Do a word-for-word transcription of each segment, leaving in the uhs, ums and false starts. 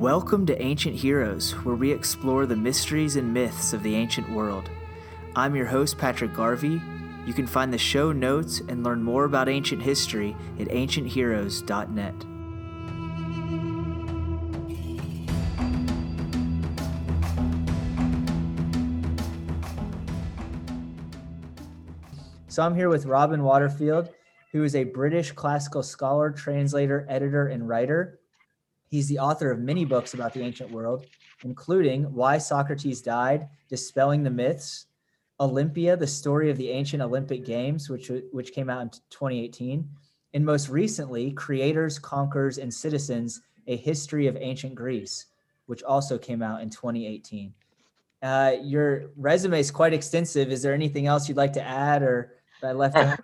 Welcome to Ancient Heroes, where we explore the mysteries and myths of the ancient world. I'm your host, Patrick Garvey. You can find the show notes and learn more about ancient history at ancient heroes dot net. So I'm here with Robin Waterfield, who is a British classical scholar, translator, editor, and writer. He's the author of many books about the ancient world, including Why Socrates Died: Dispelling the Myths, Olympia: The Story of the Ancient Olympic Games, which, which came out in twenty eighteen, and most recently, Creators, Conquerors, and Citizens: A History of Ancient Greece, which also came out in twenty eighteen. Uh, your resume is quite extensive. Is there anything else you'd like to add or that I left out?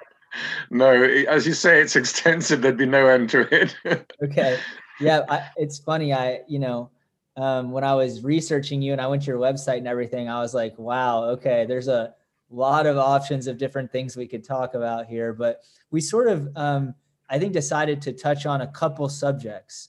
No, as you say, it's extensive. There'd be no end to it. Okay. Yeah, I, it's funny. I, you know, um, when I was researching you and I went to your website and everything, I was like, wow, okay, there's a lot of options of different things we could talk about here. But we sort of, um, I think, decided to touch on a couple subjects.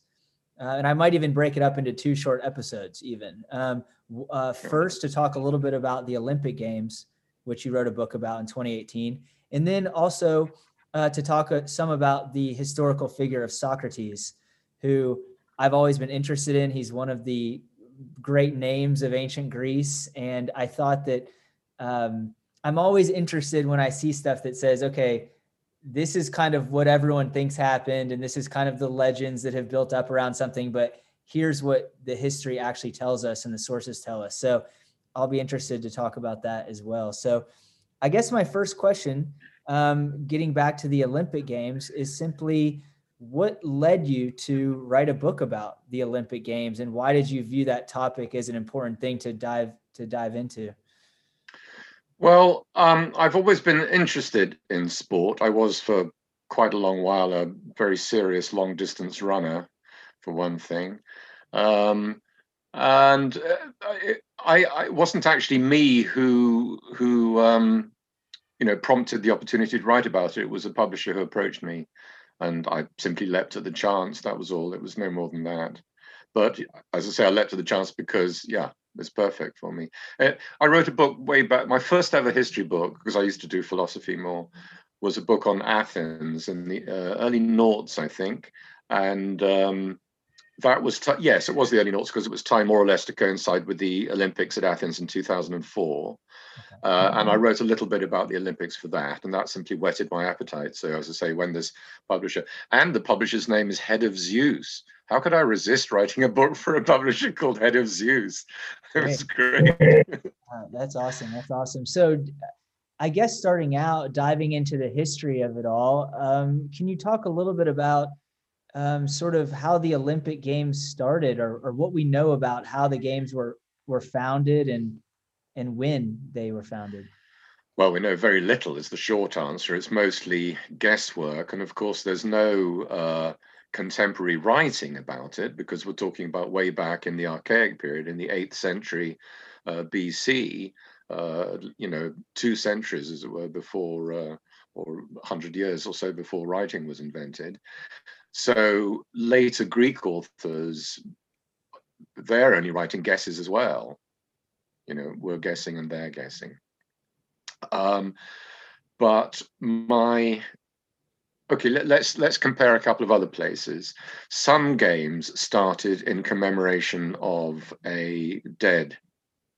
Uh, and I might even break it up into two short episodes even. Um, uh, first, to talk a little bit about the Olympic Games, which you wrote a book about in twenty eighteen. And then also uh, to talk some about the historical figure of Socrates, who I've always been interested in. He's one of the great names of ancient Greece. And I thought that um, I'm always interested when I see stuff that says, okay, this is kind of what everyone thinks happened, and this is kind of the legends that have built up around something, but here's what the history actually tells us and the sources tell us. So I'll be interested to talk about that as well. So I guess my first question, um, getting back to the Olympic Games, is simply, what led you to write a book about the Olympic Games, and why did you view that topic as an important thing to dive to dive into? Well, um, I've always been interested in sport. I was for quite a long while a very serious long distance runner, for one thing, um, and I, I, I wasn't actually me who who um, you know prompted the opportunity to write about it. It was a publisher who approached me. And I simply leapt at the chance. That was all. It was no more than that. But as I say, I leapt at the chance because, yeah, it's perfect for me. Uh, I wrote a book way back. My first ever history book, because I used to do philosophy more, was a book on Athens in the uh, early noughts, I think. And um, that was, t- yes, it was the early noughts because it was timed more or less to coincide with the Olympics at Athens in two thousand four. Uh, and I wrote a little bit about the Olympics for that, and that simply whetted my appetite. So as I say, when this publisher, and the publisher's name is Head of Zeus. How could I resist writing a book for a publisher called Head of Zeus? It was great. Wow, that's awesome. That's awesome. So I guess starting out, diving into the history of it all, um, can you talk a little bit about um, sort of how the Olympic Games started, or, or what we know about how the Games were were founded and and when they were founded? Well, we know very little is the short answer. It's mostly guesswork. And of course, there's no uh, contemporary writing about it because we're talking about way back in the archaic period, in the eighth century uh, B C, uh, you know, two centuries, as it were, before uh, or one hundred years or so before writing was invented. So later Greek authors, they're only writing guesses as well. You know, we're guessing and they're guessing. Um, but my, okay, let, let's let's compare a couple of other places. Some games started in commemoration of a dead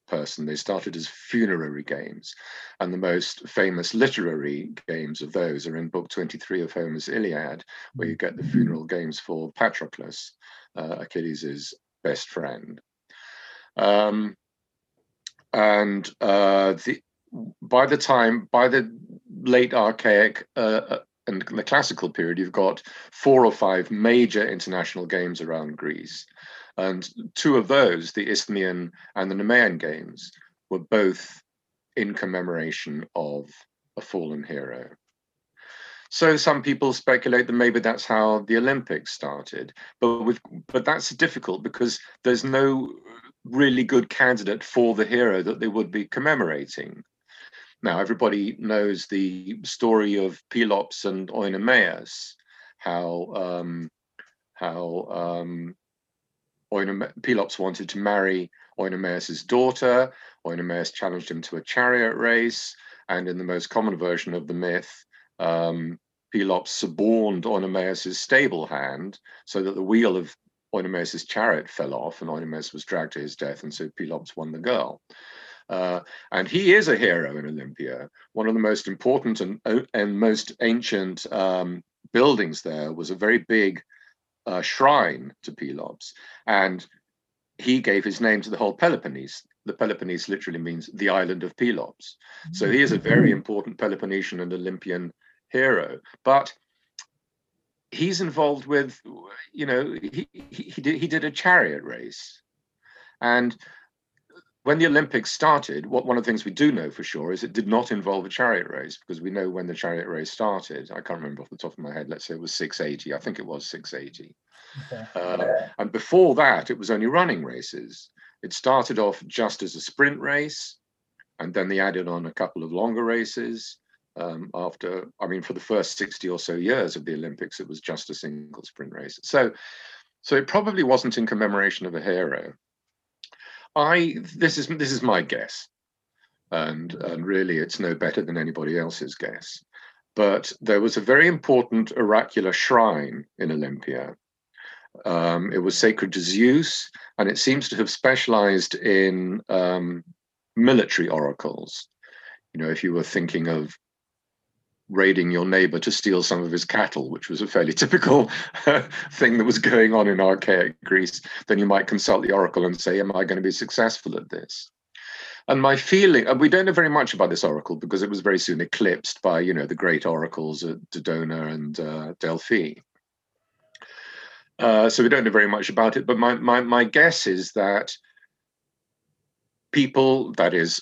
person. They started as funerary games. And the most famous literary games of those are in book twenty-three of Homer's Iliad, where you get the funeral games for Patroclus, uh, Achilles' best friend. Um, And uh, the, by the time, by the late archaic uh, and the classical period, you've got four or five major international games around Greece. And two of those, the Isthmian and the Nemean games, were both in commemoration of a fallen hero. So some people speculate that maybe that's how the Olympics started. But with, but that's difficult because there's no really good candidate for the hero that they would be commemorating. Now, everybody knows the story of Pelops and Oenomaus, how um, how um, Oenome Pelops wanted to marry Oenomaus's daughter. Oenomaus challenged him to a chariot race, and in the most common version of the myth, um, Pelops suborned Oenomaus's stable hand so that the wheel of Oenomaus's chariot fell off, and Oenomaus was dragged to his death, and so Pelops won the girl. Uh, and he is a hero in Olympia. One of the most important and, and most ancient um, buildings there was a very big uh, shrine to Pelops, and he gave his name to the whole Peloponnese. The Peloponnese literally means the island of Pelops. So he is a very important Peloponnesian and Olympian hero, but he's involved with, you know, he, he, he, did, he did a chariot race. And when the Olympics started, what one of the things we do know for sure is it did not involve a chariot race, because we know when the chariot race started. I can't remember off the top of my head. Let's say it was six eighty. I think it was six eighty. Okay. Uh, and before that, it was only running races. It started off just as a sprint race, and then they added on a couple of longer races. Um, after, I mean, for the first sixty or so years of the Olympics, it was just a single sprint race. So, so it probably wasn't in commemoration of a hero. I this is this is my guess, and and really it's no better than anybody else's guess. But there was a very important oracular shrine in Olympia. Um, it was sacred to Zeus, and it seems to have specialized in um, military oracles. You know, if you were thinking of raiding your neighbor to steal some of his cattle, which was a fairly typical thing that was going on in archaic Greece, then you might consult the oracle and say, am I going to be successful at this? And my feeling, and we don't know very much about this oracle because it was very soon eclipsed by, you know, the great oracles at Dodona and uh, Delphi. Uh, so we don't know very much about it, but my, my, my guess is that people, that is,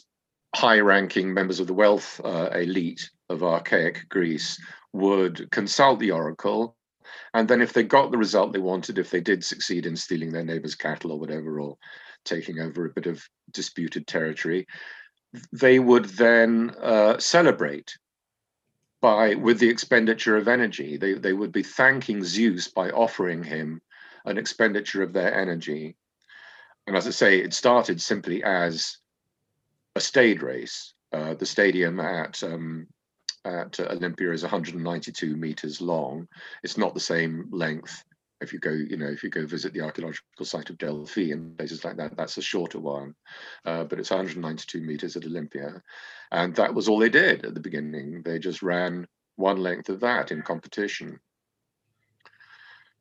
high-ranking members of the wealth uh, elite of archaic Greece would consult the oracle, and then if they got the result they wanted, if they did succeed in stealing their neighbor's cattle or whatever, or taking over a bit of disputed territory, they would then uh, celebrate by with the expenditure of energy. They, they would be thanking Zeus by offering him an expenditure of their energy. And as I say, it started simply as a stage race. Uh, the stadium at um, at Olympia is one hundred ninety-two meters long. It's not the same length. If you go, you know, if you go visit the archaeological site of Delphi and places like that, that's a shorter one. Uh, but it's one hundred ninety-two meters at Olympia, and that was all they did at the beginning. They just ran one length of that in competition.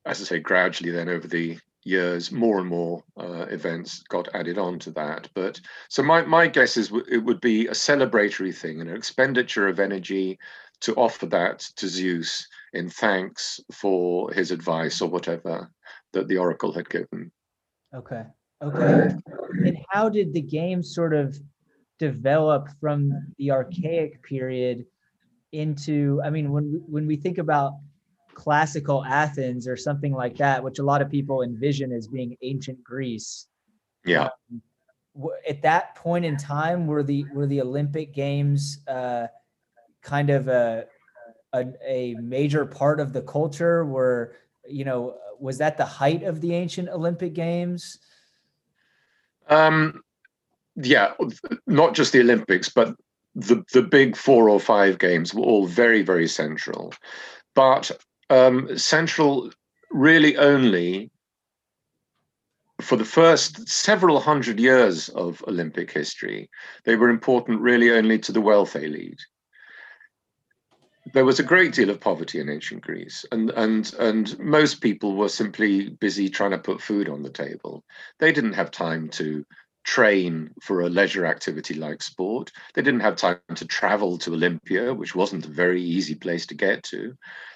As I say, gradually then over the years, more and more uh, events got added on to that. But so my, my guess is w it would be a celebratory thing, an expenditure of energy to offer that to Zeus in thanks for his advice or whatever that the oracle had given. Okay, okay. And how did the game sort of develop from the archaic period into, I mean, when, when we think about classical Athens or something like that, which a lot of people envision as being ancient Greece. Yeah. Um, at that point in time, were the were the Olympic Games uh, kind of a, a a major part of the culture? Were you know was that the height of the ancient Olympic Games? Um, yeah, not just the Olympics, but the the big four or five games were all very very central, but Um, central really only for the first several hundred years of Olympic history. They were important really only to the wealth elite. There was a great deal of poverty in ancient Greece, and, and, and most people were simply busy trying to put food on the table. They didn't have time to train for a leisure activity like sport. They didn't have time to travel to Olympia, which wasn't a very easy place to get to.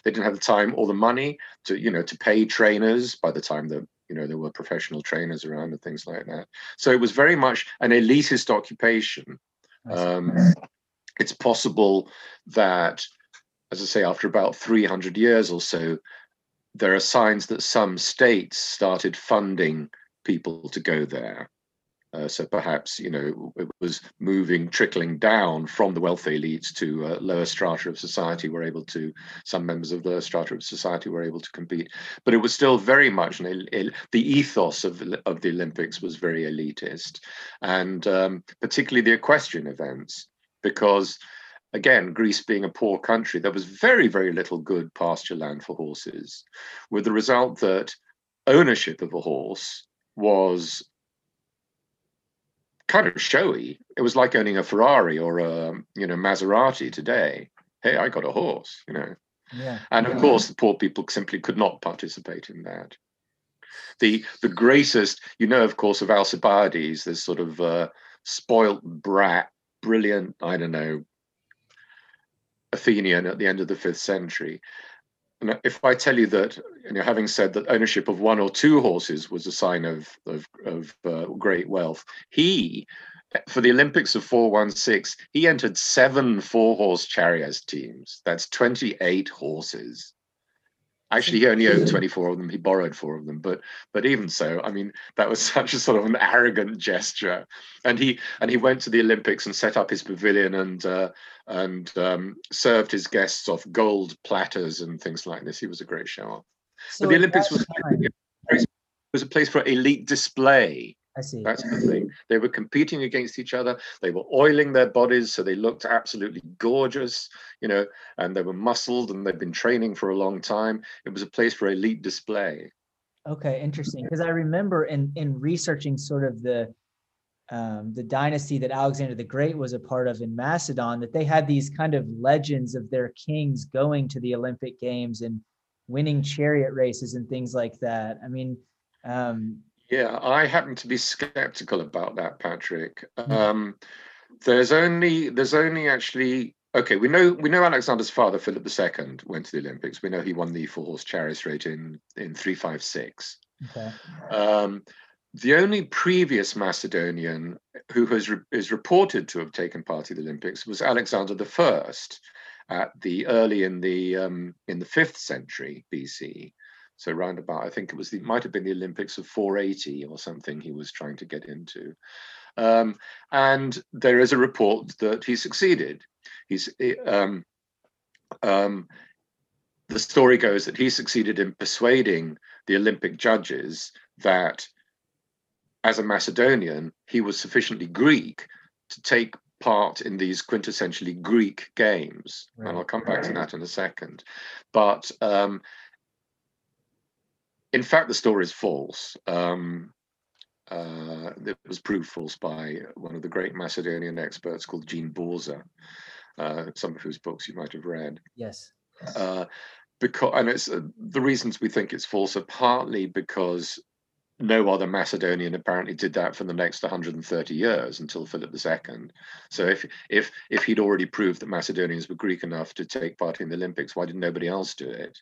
They didn't have the time or the money to, you know, to pay trainers by the time that, you know, there were professional trainers around and things like that. So it was very much an elitist occupation. Um, it's possible that, as I say, after about three hundred years or so, there are signs that some states started funding people to go there. Uh, so perhaps, you know, it was moving, trickling down from the wealthy elites to uh, lower strata of society were able to, some members of the lower strata of society were able to compete. But it was still very much, an, el- the ethos of, of the Olympics was very elitist, and um, particularly the equestrian events, because again, Greece being a poor country, there was very, very little good pasture land for horses, with the result that ownership of a horse was kind of showy. It was like owning a Ferrari or a, you know, Maserati today. Hey, I got a horse, you know. Yeah. And of yeah. course, the poor people simply could not participate in that. The the greatest, you know, of course, of Alcibiades, this sort of uh, spoilt brat, brilliant, I don't know, Athenian at the end of the fifth century. And if I tell you that, you know, having said that ownership of one or two horses was a sign of of, of uh, great wealth, he, for the Olympics of four sixteen, he entered seven four-horse chariot teams. That's twenty-eight horses. Actually, he only owned twenty-four of them. He borrowed four of them. But but even so, I mean, that was such a sort of an arrogant gesture. And he and he went to the Olympics and set up his pavilion and uh, and um, served his guests off gold platters and things like this. He was a great show-off. So but the Olympics was, was a place for elite display. I see. That's the thing. They were competing against each other. They were oiling their bodies so they looked absolutely gorgeous, you know, and they were muscled and they'd been training for a long time. It was a place for elite display. Okay, interesting. Because I remember in in researching sort of the um, the dynasty that Alexander the Great was a part of in Macedon, that they had these kind of legends of their kings going to the Olympic Games and winning chariot races and things like that. I mean, um, yeah, I happen to be skeptical about that, Patrick. Um, there's only, there's only actually, okay, we know we know Alexander's father, Philip the Second, went to the Olympics. We know he won the four-horse chariot race in, in three fifty-six. Okay. Um, the only previous Macedonian who has re- is reported to have taken part in the Olympics was Alexander the First, at the early in the um, in the fifth century B C. So round about, I think it was the, might have been the Olympics of four eighty or something he was trying to get into. Um, and there is a report that he succeeded. He's, um, um, the story goes that he succeeded in persuading the Olympic judges that as a Macedonian, he was sufficiently Greek to take part in these quintessentially Greek games. Right. And I'll come back right. to that in a second. But, um, in fact, the story is false. Um, uh, it was proved false by one of the great Macedonian experts called Jean Borza, uh, some of whose books you might have read. Yes. Uh, because, and it's uh, the reasons we think it's false are partly because no other Macedonian apparently did that for the next one hundred thirty years until Philip the Second. So if if if he'd already proved that Macedonians were Greek enough to take part in the Olympics, why did nobody else do it?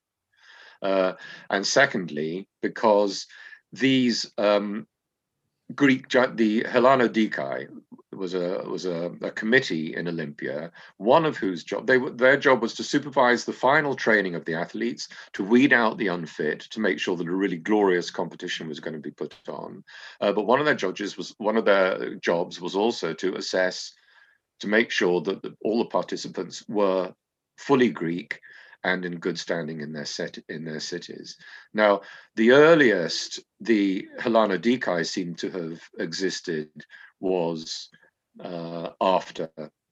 Uh, and secondly, because these um, Greek, ju- the Helanodikai was a was a, a committee in Olympia, one of whose job they their job was to supervise the final training of the athletes, to weed out the unfit, to make sure that a really glorious competition was going to be put on. Uh, but one of their judges was one of their jobs was also to assess, to make sure that the, all the participants were fully Greek and in good standing in their set in their cities. Now, the earliest the Helanodikai seem to have existed was uh, after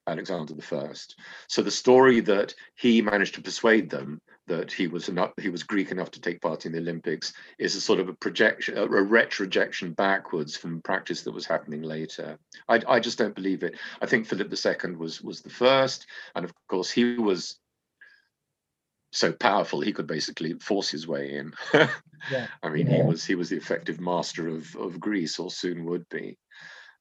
Alexander the First. So the story that he managed to persuade them that he was enough, he was Greek enough to take part in the Olympics is a sort of a projection, a retrojection backwards from practice that was happening later. I, I just don't believe it. I think Philip the Second was was the first, and of course he was so powerful, he could basically force his way in. yeah. I mean, yeah. he was he was the effective master of, of Greece, or soon would be.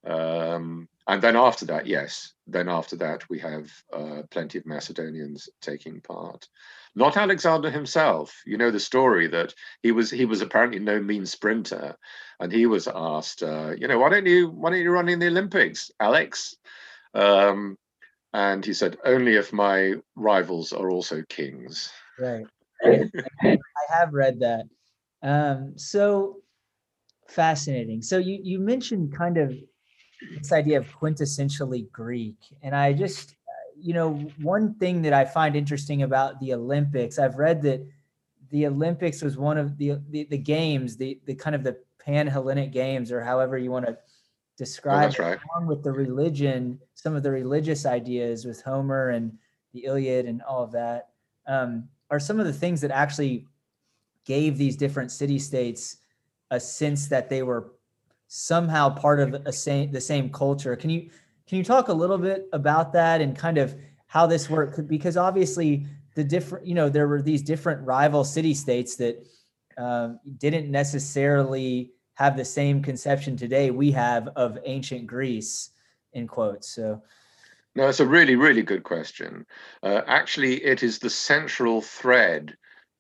Um, and then after that, yes, then after that, we have uh, plenty of Macedonians taking part. Not Alexander himself. You know the story that he was he was apparently no mean sprinter, and he was asked, uh, you know, why don't you why don't you run in the Olympics, Alex? Um, And he said, only if my rivals are also kings. Right. I, I have read that. Um, so fascinating. So you, you mentioned kind of this idea of quintessentially Greek. And I just, you know, one thing that I find interesting about the Olympics, I've read that the Olympics was one of the the, the games, the the kind of the pan-Hellenic games, or however you want to describe oh, that's right. it, along with the religion, some of the religious ideas with Homer and the Iliad and all of that, um, are some of the things that actually gave these different city-states a sense that they were somehow part of a same, the same culture. Can you can you talk a little bit about that and kind of how this worked? Because obviously the different, you know, there were these different rival city-states that um, didn't necessarily have the same conception today we have of ancient Greece, in quotes. So. No, it's a really, really good question. Uh, actually, it is the central thread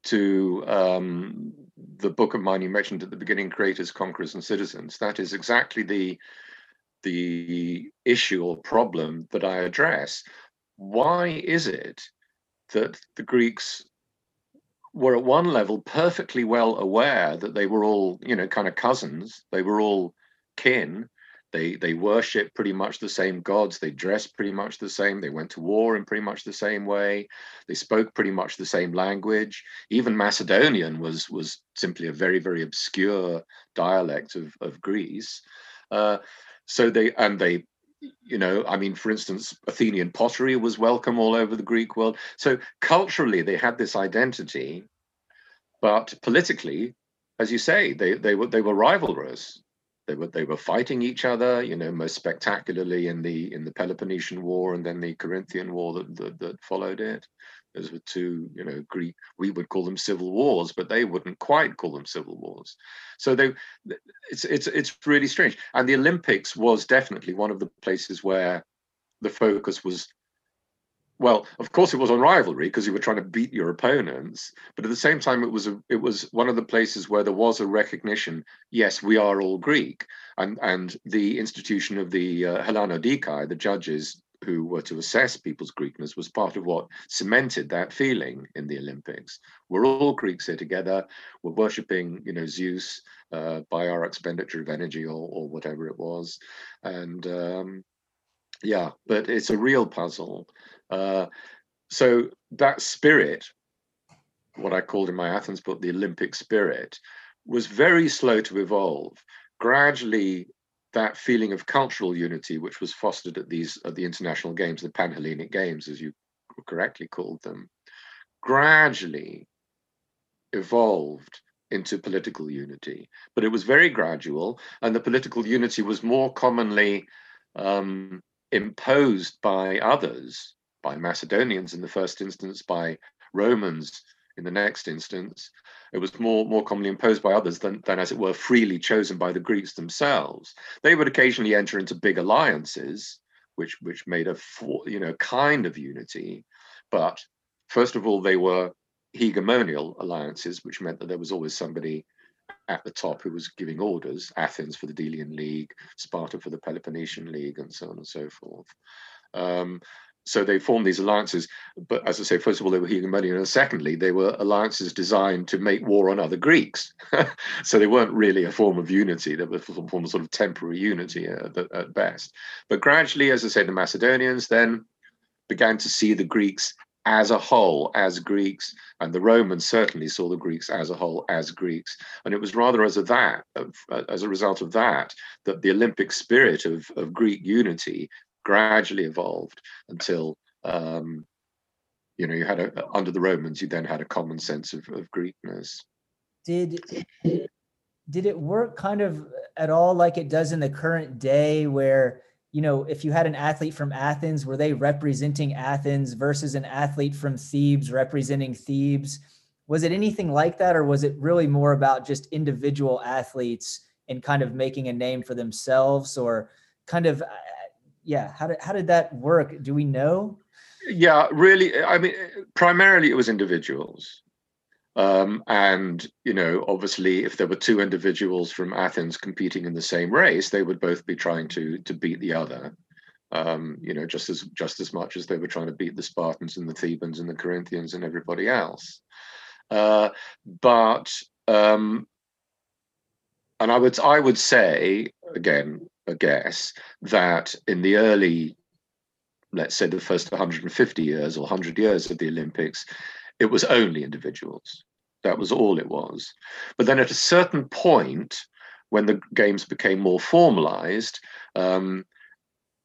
to um, the book of mine you mentioned at the beginning, Creators, Conquerors, and Citizens. That is exactly the, the issue or problem that I address. Why is it that the Greeks were at one level perfectly well aware that they were all, you know, kind of cousins, they were all kin, They they worship pretty much the same gods, they dressed pretty much the same, they went to war in pretty much the same way, they spoke pretty much the same language. Even Macedonian was, was simply a very, very obscure dialect of, of Greece. Uh, so they, and they, you know, I mean, for instance, Athenian pottery was welcome all over the Greek world. So culturally, they had this identity, but politically, as you say, they they were they were rivalrous. They were they were fighting each other, you know, most spectacularly in the in the Peloponnesian War and then the Corinthian War that that, that followed it. Those were two, you know, Greek. We would call them civil wars, but they wouldn't quite call them civil wars. So they, it's it's it's really strange. And the Olympics was definitely one of the places where the focus was. Well, of course, it was on rivalry because you were trying to beat your opponents. But at the same time, it was a, it was one of the places where there was a recognition. Yes, we are all Greek, and and the institution of the uh, Helanodikai, the judges who were to assess people's Greekness, was part of what cemented that feeling in the Olympics. We're all Greeks here together. We're worshiping, you know, Zeus uh, by our expenditure of energy or or whatever it was, and. Um, Yeah, but it's a real puzzle. Uh, so that spirit, what I called in my Athens book, the Olympic spirit, was very slow to evolve. Gradually, that feeling of cultural unity, which was fostered at these at the international games, the Pan-Hellenic Games, as you correctly called them, gradually evolved into political unity. But it was very gradual, and the political unity was more commonly um, imposed by others, by Macedonians in the first instance, by Romans in the next instance. It was more, more commonly imposed by others than, than, as it were, freely chosen by the Greeks themselves. They would occasionally enter into big alliances, which, which made a for, you know, kind of unity. But first of all, they were hegemonial alliances, which meant that there was always somebody at the top who was giving orders, Athens for the Delian League, Sparta for the Peloponnesian League, and so on and so forth. Um, so they formed these alliances, but as I say, first of all, they were hegemonial, and secondly, they were alliances designed to make war on other Greeks. So they weren't really a form of unity, they were a form of sort of temporary unity at, the, at best. But gradually, as I say, the Macedonians then began to see the Greeks as a whole, as Greeks, and the Romans certainly saw the Greeks as a whole, as Greeks. And it was rather as a, that, as a result of that, that the Olympic spirit of, of Greek unity gradually evolved until, um, you know, you had a, under the Romans, you then had a common sense of, of Greekness. Did, did it work kind of at all like it does in the current day where, you know, if you had an athlete from Athens, were they representing Athens versus an athlete from Thebes representing Thebes? Was it anything like that, or was it really more about just individual athletes and kind of making a name for themselves, or kind of, yeah, how did, how did that work? Do we know? Yeah, really, I mean, primarily it was individuals. Um, and, you know, obviously, if there were two individuals from Athens competing in the same race, they would both be trying to to beat the other, um, you know, just as just as much as they were trying to beat the Spartans and the Thebans and the Corinthians and everybody else. Uh, but um, and I would I would say, again, a guess that in the early, let's say the first one hundred fifty years or one hundred years of the Olympics, it was only individuals. That was all it was. But then at a certain point, when the games became more formalized, um,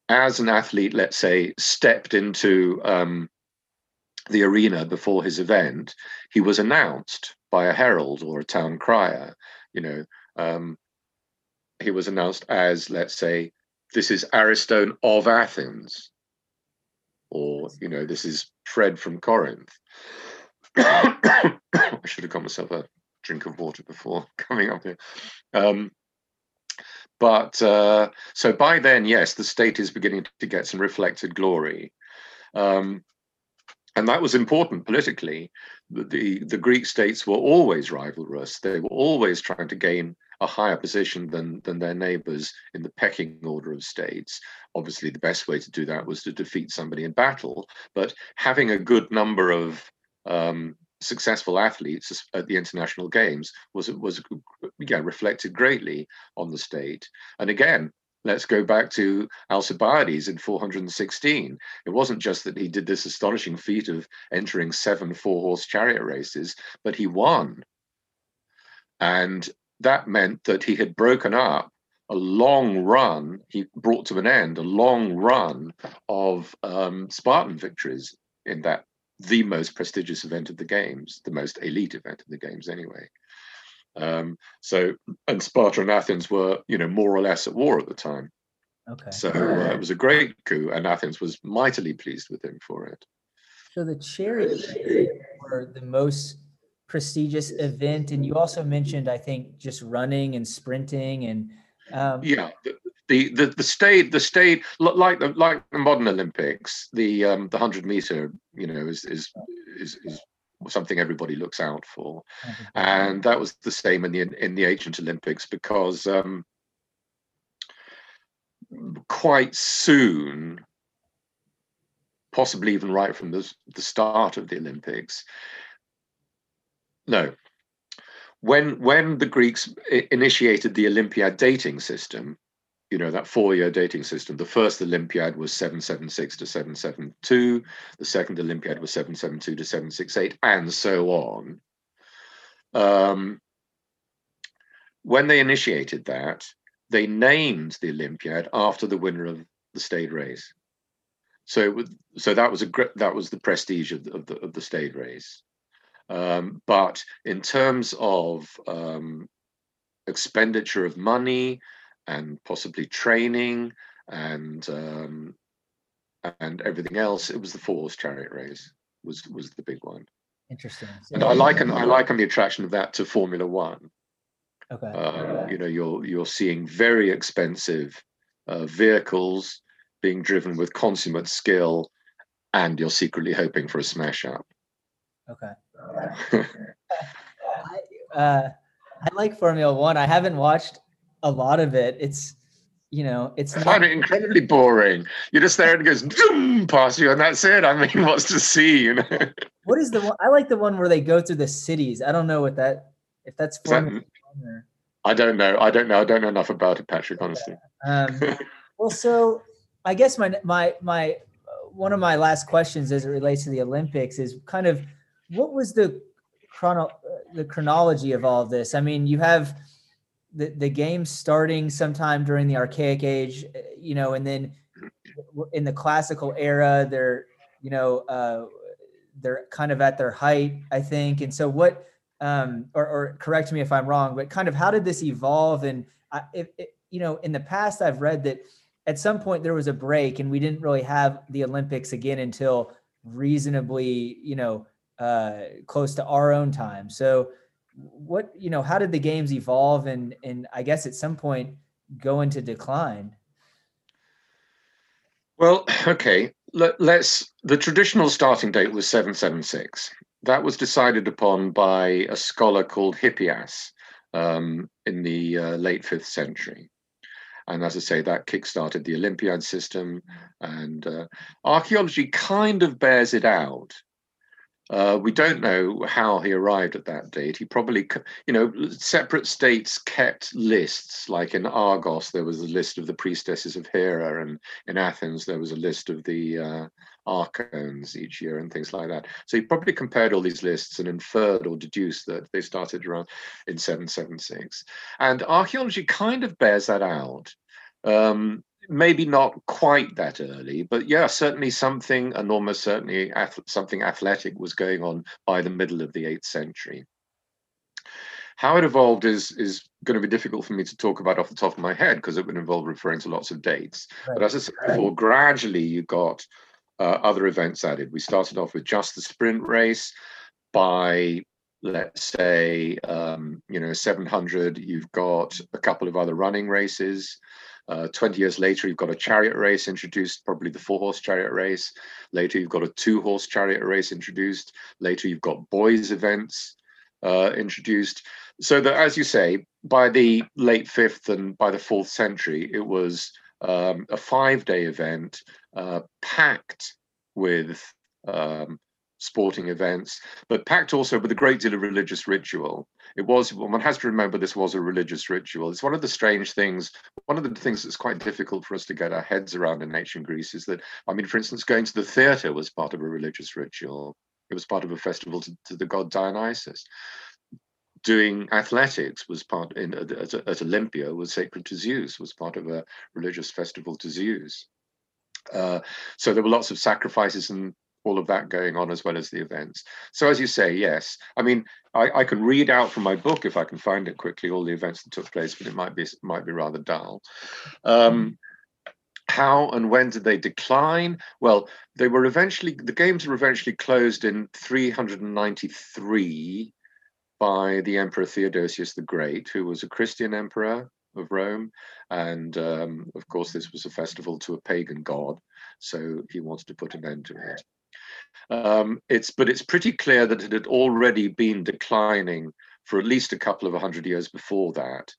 as an athlete, let's say, stepped into um, the arena before his event, he was announced by a herald or a town crier. You know, um, he was announced as, let's say, this is Ariston of Athens, or, you know, this is Fred from Corinth. I should have got myself a drink of water before coming up here. Um, but uh, so by then, yes, the state is beginning to get some reflected glory. Um, and that was important politically. The, the Greek states were always rivalrous. They were always trying to gain a higher position than, than their neighbors in the pecking order of states. Obviously, the best way to do that was to defeat somebody in battle. But having a good number of Um, successful athletes at the international games was was yeah, reflected greatly on the state. And again, let's go back to Alcibiades in four hundred sixteen. It wasn't just that he did this astonishing feat of entering seven four-horse chariot races, but he won. And that meant that he had broken up a long run, he brought to an end a long run of um, Spartan victories in that the most prestigious event of the games, the most elite event of the games anyway. Um, so, and Sparta and Athens were, you know, more or less at war at the time. Okay. So uh, it was a great coup, and Athens was mightily pleased with him for it. So the chariots were the most prestigious event, and you also mentioned, I think, just running and sprinting and um... yeah. The the the state the state like the like the modern Olympics, the um the hundred meter you know is is is, is something everybody looks out for, mm-hmm. and that was the same in the in the ancient Olympics, because um, quite soon, possibly even right from the the start of the Olympics, no, when when the Greeks initiated the Olympiad dating system. You know, that four-year dating system. The first Olympiad was seven seventy-six to seven seventy-two. The second Olympiad was seven seventy-two to seven sixty-eight, and so on. Um, when they initiated that, they named the Olympiad after the winner of the stage race. So, it was, so that was a that was the prestige of the of the, of the stage race. Um, but in terms of um, expenditure of money, and possibly training and um, and everything else, it was the four-horse chariot race was was the big one. Interesting. So and I liken I liken the attraction of that to Formula One. Okay. Um, okay. You know, you're you're seeing very expensive uh, vehicles being driven with consummate skill, and you're secretly hoping for a smash up. Okay. I, uh, I like Formula One. I haven't watched a lot of it. It's, you know, it's I find not it incredibly boring. You're just there and it goes zoom past you, and that's it. I mean, what's to see, you know? What is the one? I like the one where they go through the cities. I don't know what that, if that's that, or... I don't know. I don't know. I don't know enough about it, Patrick, honestly. Um, well, so I guess my my my one of my last questions as it relates to the Olympics is kind of what was the chrono the chronology of all of this? I mean, you have The, the games starting sometime during the Archaic Age, you know, and then in the Classical era, they're, you know, uh, they're kind of at their height, I think. And so what, um, or, or correct me if I'm wrong, but kind of how did this evolve? And, I, it, it, you know, in the past, I've read that at some point there was a break and we didn't really have the Olympics again until reasonably, you know, uh, close to our own time. So what, you know, how did the games evolve and, and I guess at some point go into decline? Well, okay, Let, let's, the traditional starting date was seven seventy-six. That was decided upon by a scholar called Hippias um, in the uh, late fifth century. And as I say, that kickstarted the Olympiad system, and uh, archaeology kind of bears it out. Uh, we don't know how he arrived at that date. He probably, you know, separate states kept lists. Like in Argos, there was a list of the priestesses of Hera, and in Athens, there was a list of the uh, archons each year and things like that. So he probably compared all these lists and inferred or deduced that they started around in seven seventy-six. And archaeology kind of bears that out. Um, Maybe not quite that early, but yeah, certainly something, and almost certainly ath something athletic was going on by the middle of the eighth century. How it evolved is is going to be difficult for me to talk about off the top of my head, because it would involve referring to lots of dates. Right. But as I said before, gradually you got uh, other events added. We started off with just the sprint race. By let's say um, you know seven hundred, you've got a couple of other running races. Uh, twenty years later, you've got a chariot race introduced, probably the four-horse chariot race. Later, you've got a two-horse chariot race introduced. Later, you've got boys' events uh, introduced. So that, as you say, by the late fifth and by the fourth century, it was um, a five-day event uh, packed with um, sporting events, but packed also with a great deal of religious ritual. It was, one has to remember, this was a religious ritual. It's one of the strange things, one of the things that's quite difficult for us to get our heads around in ancient Greece is that, I mean, for instance, going to the theater was part of a religious ritual. It was part of a festival to, to the god Dionysus. Doing athletics was part, in, at, at Olympia, was sacred to Zeus, was part of a religious festival to Zeus. Uh, so there were lots of sacrifices and all of that going on, as well as the events. So as you say, yes, I mean, I, I can read out from my book, if I can find it quickly, all the events that took place, but it might be might be rather dull. Um, how and when did they decline? Well, they were eventually, the games were eventually closed in three hundred ninety-three by the Emperor Theodosius the Great, who was a Christian emperor of Rome, and um, of course this was a festival to a pagan god, so he wanted to put an end to it. Um, it's but it's pretty clear that it had already been declining for at least a couple of a hundred years before that.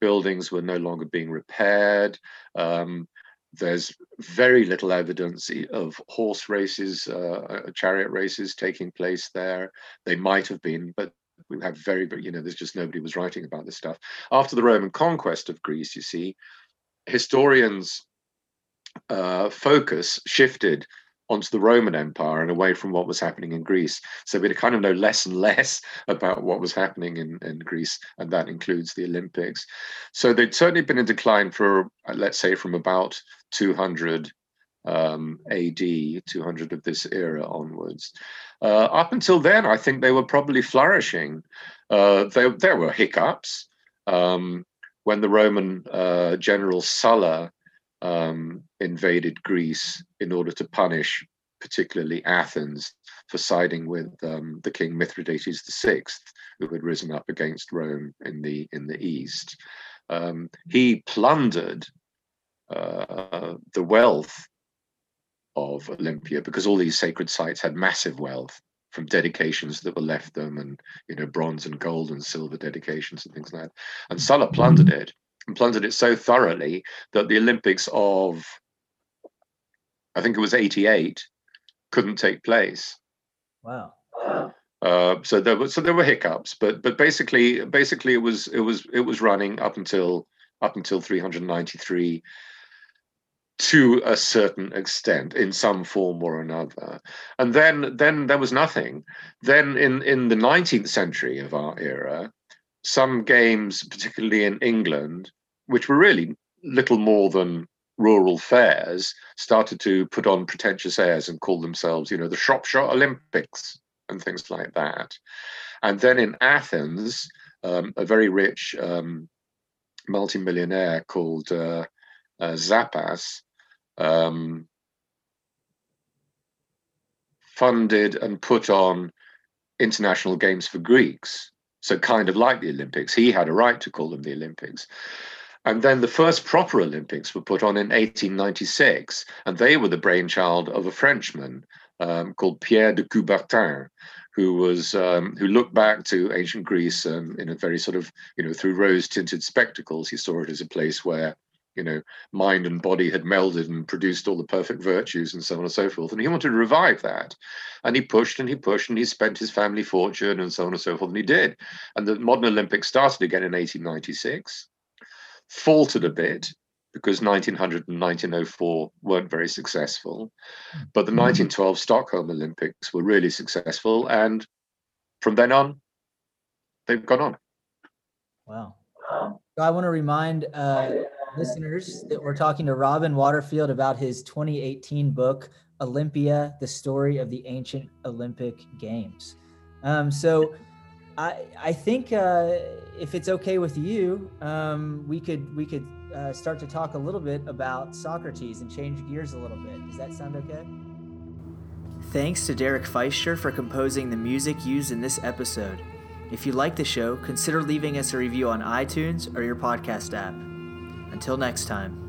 Buildings were no longer being repaired. Um, there's very little evidence of horse races, uh, chariot races taking place there. They might have been, but we have very, very, you know, there's just nobody was writing about this stuff. After the Roman conquest of Greece, you see, historians' uh, focus shifted onto the Roman Empire and away from what was happening in Greece. So we kind of know less and less about what was happening in, in Greece, and that includes the Olympics. So they'd certainly been in decline for, let's say, from about two hundred um, A D, two hundred of this era onwards. Uh, up until then, I think they were probably flourishing. Uh, they, there were hiccups. Um, when the Roman uh, general Sulla Um, invaded Greece in order to punish particularly Athens for siding with um, the king Mithridates the sixth, who had risen up against Rome in the in the east. Um, he plundered uh, the wealth of Olympia, because all these sacred sites had massive wealth from dedications that were left them, and you know bronze and gold and silver dedications and things like that. And Sulla plundered it. And plundered it so thoroughly that the Olympics of, I think it was eighty-eight, couldn't take place. Wow! Uh, so there were so there were hiccups, but but basically basically it was it was it was running up until up until three hundred ninety-three to a certain extent, in some form or another, and then then there was nothing. Then in in the nineteenth century of our era, some games, particularly in England, which were really little more than rural fairs, started to put on pretentious airs and call themselves, you know, the Shropshire Olympics and things like that. And then in Athens, um, a very rich um, multimillionaire called uh, uh, Zappas um, funded and put on international games for Greeks. So kind of like the Olympics, he had a right to call them the Olympics. And then the first proper Olympics were put on in eighteen ninety-six, and they were the brainchild of a Frenchman um, called Pierre de Coubertin, who was um, who looked back to ancient Greece um, in a very sort of, you know, through rose-tinted spectacles. He saw it as a place where you know, mind and body had melded and produced all the perfect virtues and so on and so forth. And he wanted to revive that. And he pushed and he pushed and he spent his family fortune and so on and so forth. And he did. And the modern Olympics started again in eighteen ninety-six, faltered a bit because nineteen hundred and nineteen oh four weren't very successful. But the mm-hmm. nineteen twelve Stockholm Olympics were really successful. And from then on, they've gone on. Wow. So I want to remind uh, listeners that we're talking to Robin Waterfield about his twenty eighteen book, Olympia: The Story of the Ancient Olympic Games. Um, so I I think uh, if it's okay with you, um, we could we could uh, start to talk a little bit about Socrates and change gears a little bit. Does that sound okay? Thanks to Derek Feischer for composing the music used in this episode. If you like the show, consider leaving us a review on iTunes or your podcast app. Until next time.